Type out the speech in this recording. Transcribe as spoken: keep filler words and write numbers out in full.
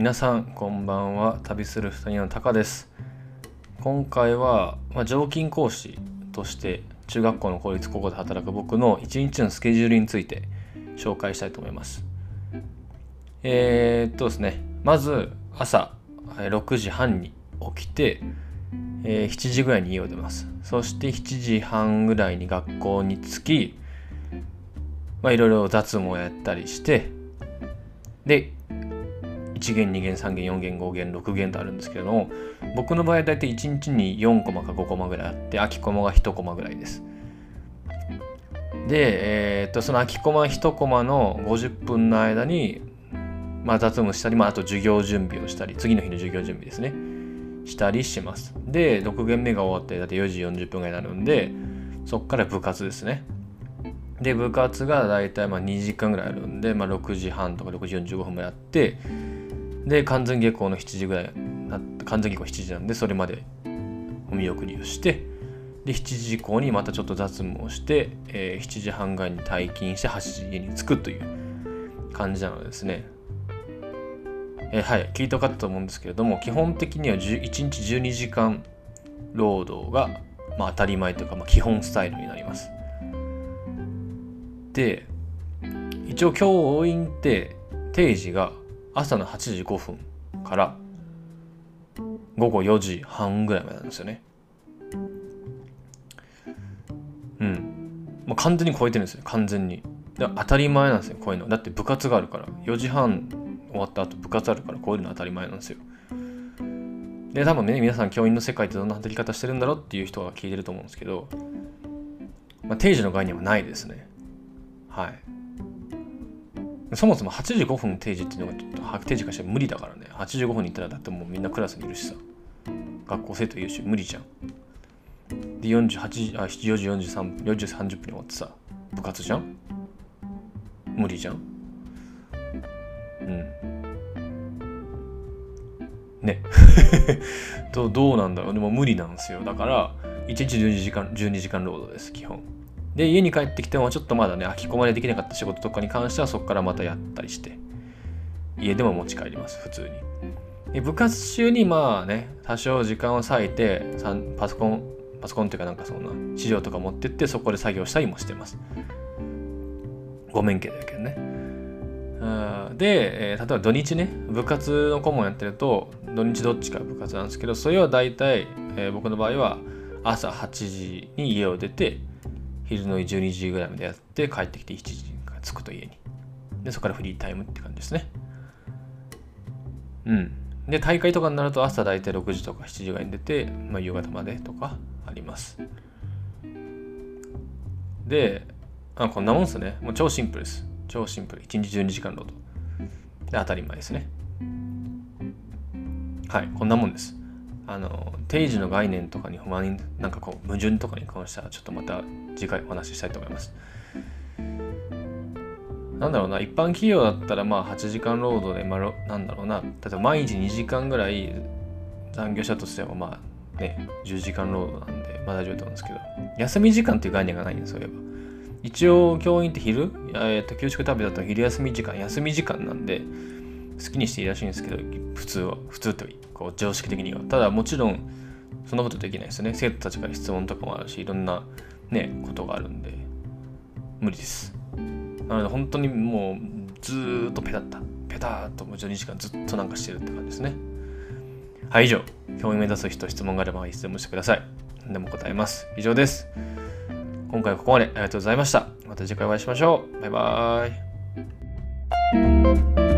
皆さんこんばんは。旅するふたりのタカです。今回は、まあ、常勤講師として中学校の公立高校で働く僕の一日のスケジュールについて紹介したいと思います。えー、っとですねまず朝ろくじはんに起きて、えー、しちじぐらいに家を出ます。そしてしちじはんぐらいに学校に着き、まあいろいろ雑務をやったりして、でいち限に限さん限よん限ご限ろく限とあるんですけれども、僕の場合だいたいいちにちによんコマかごコマぐらいあって、空きコマがいちコマぐらいです。で、えー、っとその空きコマいちコマのごじゅっぷんの間に、まあ、雑務したり、まあ、あと授業準備をしたり、次の日の授業準備ですねしたりします。でろく限目が終わってだいたいよじよんじゅっぷんぐらいになるんで、そっから部活ですね。で部活がだいたいまあにじかんぐらいあるんで、まあ、ろくじはんとかろくじよんじゅうごふんもやって、で完全下校のしちじぐらいな、完全下校しちじなんで、それまでお見送りをして、でしちじ以降にまたちょっと雑務をして、えー、しちじはんぐらいに退勤してはちじに着くという感じなのですね。えー、はい聞いたかったと思うんですけれども、基本的にはいちにちじゅうにじかん労働が、まあ、当たり前というか、まあ、基本スタイルになります。で一応教員って定時が朝のはちじごふんから午後よじはんぐらいまでなんですよね。うん、もう完全に超えてるんですよ。完全に当たり前なんですよ、こういうの。だって部活があるから、よじはん終わった後部活あるから、こういうの当たり前なんですよ。で多分ね、皆さん教員の世界ってどんな働き方してるんだろうっていう人が聞いてると思うんですけど、まあ、定時の概念はないですね。はい、そもそもはちじごふん定時っていうのがちょっと定時化して無理だからね。はちじごふんに行ったらだってもうみんなクラスにいるしさ、学校生徒いるし無理じゃん。で48あよじよんじゅうさんぷんよじさんじゅっぷんに終わってさ、部活じゃん、無理じゃん。うんねど, どうなんだろう。でも無理なんですよ。だからいちにちじゅうにじかんじゅうにじかん労働です、基本で。家に帰ってきてもちょっとまだね、空き込まれできなかった仕事とかに関してはそこからまたやったりして、家でも持ち帰ります、普通に。で部活中にまあね、多少時間を割いてパソコンパソコンというかなんかそんな資料とか持ってってそこで作業したりもしてます。ご免許だけどね。で、えー、例えば土日ね、部活の顧問やってると土日どっちか部活なんですけど、それは大体、えー、僕の場合は朝はちじに家を出て昼のじゅうにじぐらいまでやって、帰ってきてしちじから着くと家に。でそこからフリータイムって感じですね。うんで大会とかになると朝だいたいろくじとかしちじぐらいに出て、まあ、夕方までとかあります。であこんなもんですね。もう超シンプルです。超シンプル。いちにちじゅうにじかん労働で当たり前ですね。はいこんなもんです。あの定時の概念とかに不満、なんかこう矛盾とかに関してはちょっとまた次回お話ししたいと思います。なんだろうな、一般企業だったらまあはちじかん労働で、まあ、なんだろうな、例えば毎日にじかんぐらい残業したとしてもまあねじゅうじかん労働なんでまあ大丈夫と思うんですけど、休み時間っていう概念がないんです。そういえば一応教員って昼、えー、と給食食べたと昼休み時間休み時間なんで好きにしていいらしいんですけど、普通は普通というこう常識的には。ただもちろんそんなことできないですね。生徒たちから質問とかもあるし、いろんなねことがあるんで無理です。なので本当にもうずーっとペタッタペタッともうじゅうにじかんずっとなんかしてるって感じですね。はい以上、教員目指す人質問があれば質問してください。何でも答えます。以上です。今回はここまで。ありがとうございました。また次回お会いしましょう。バイバーイ。